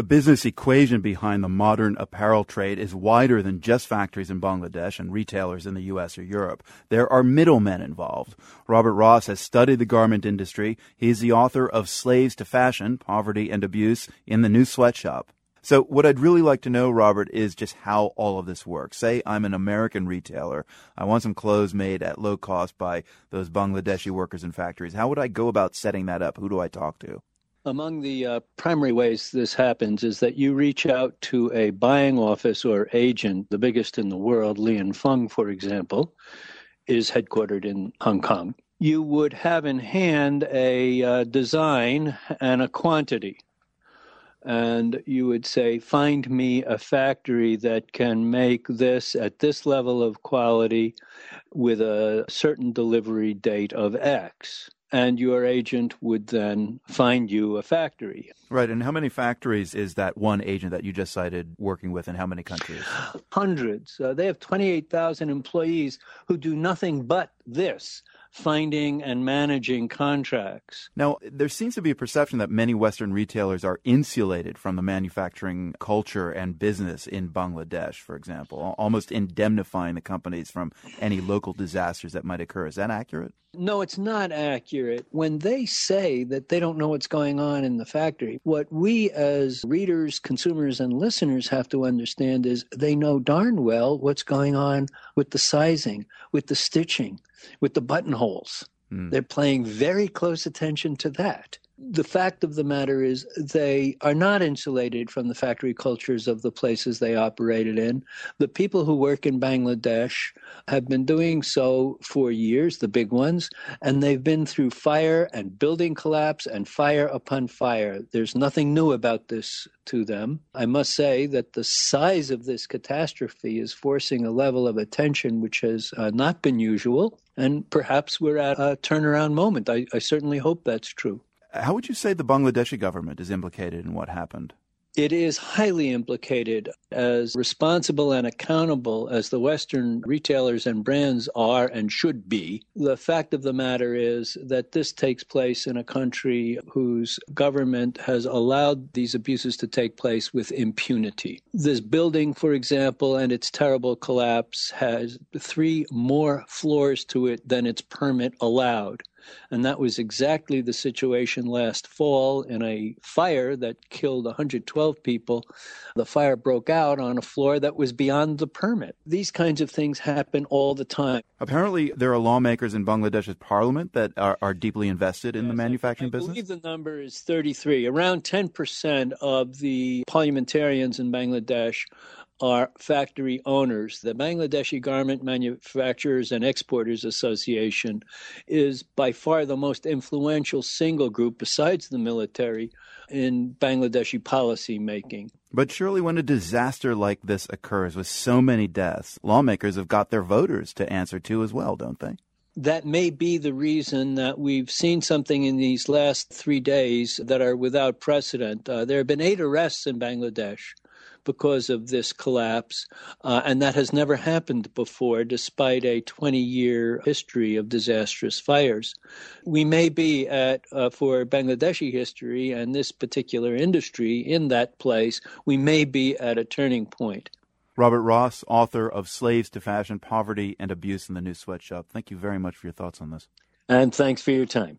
The business equation behind the modern apparel trade is wider than just factories in Bangladesh and retailers in the U.S. or Europe. There are middlemen involved. Robert Ross has studied the garment industry. He is the author of Slaves to Fashion: Poverty and Abuse in the New Sweatshop. So what I'd really like to know, Robert, is just how all of this works. Say I'm an American retailer. I want some clothes made at low cost by those Bangladeshi workers in factories. How would I go about setting that up? Who do I talk to? Among the primary ways this happens is that you reach out to a buying office or agent, the biggest in the world. Lian Fung, for example, is headquartered in Hong Kong. You would have in hand a design and a quantity. And you would say, find me a factory that can make this at this level of quality with a certain delivery date of X. And your agent would then find you a factory. Right. And how many factories is that one agent that you just cited working with in how many countries? Hundreds. They have 28,000 employees who do nothing but this, finding and managing contracts. Now, there seems to be a perception that many Western retailers are insulated from the manufacturing culture and business in Bangladesh, for example, almost indemnifying the companies from any local disasters that might occur. Is that accurate? No, it's not accurate. When they say that they don't know what's going on in the factory, what we as readers, consumers, and listeners have to understand is they know darn well what's going on with the sizing, with the stitching, with the buttonholes. They're paying very close attention to that. The fact of the matter is they are not insulated from the factory cultures of the places they operated in. The people who work in Bangladesh have been doing so for years, the big ones, and they've been through fire and building collapse and fire upon fire. There's nothing new about this to them. I must say that the size of this catastrophe is forcing a level of attention which has not been usual, and perhaps we're at a turnaround moment. I certainly hope that's true. How would you say the Bangladeshi government is implicated in what happened? It is highly implicated. As responsible and accountable as the Western retailers and brands are and should be, the fact of the matter is that this takes place in a country whose government has allowed these abuses to take place with impunity. This building, for example, and its terrible collapse has 3 more floors to it than its permit allowed. And that was exactly the situation last fall in a fire that killed 112 people. The fire broke out on a floor that was beyond the permit. These kinds of things happen all the time. Apparently, there are lawmakers in Bangladesh's parliament that are deeply invested in the manufacturing business. I believe the number is 33. Around 10% of the parliamentarians in Bangladesh are factory owners. The Bangladeshi Garment Manufacturers and Exporters Association is by far the most influential single group besides the military in Bangladeshi policy making. But surely when a disaster like this occurs with so many deaths, lawmakers have got their voters to answer to as well, don't they? That may be the reason that we've seen something in these last 3 days that are without precedent. There have been 8 arrests in Bangladesh because of this collapse, and that has never happened before, despite a 20-year history of disastrous fires. We may be at, for Bangladeshi history and this particular industry in that place, we may be at a turning point. Robert Ross, author of Slaves to Fashion, Poverty and Abuse in the New Sweatshop, thank you very much for your thoughts on this. And thanks for your time.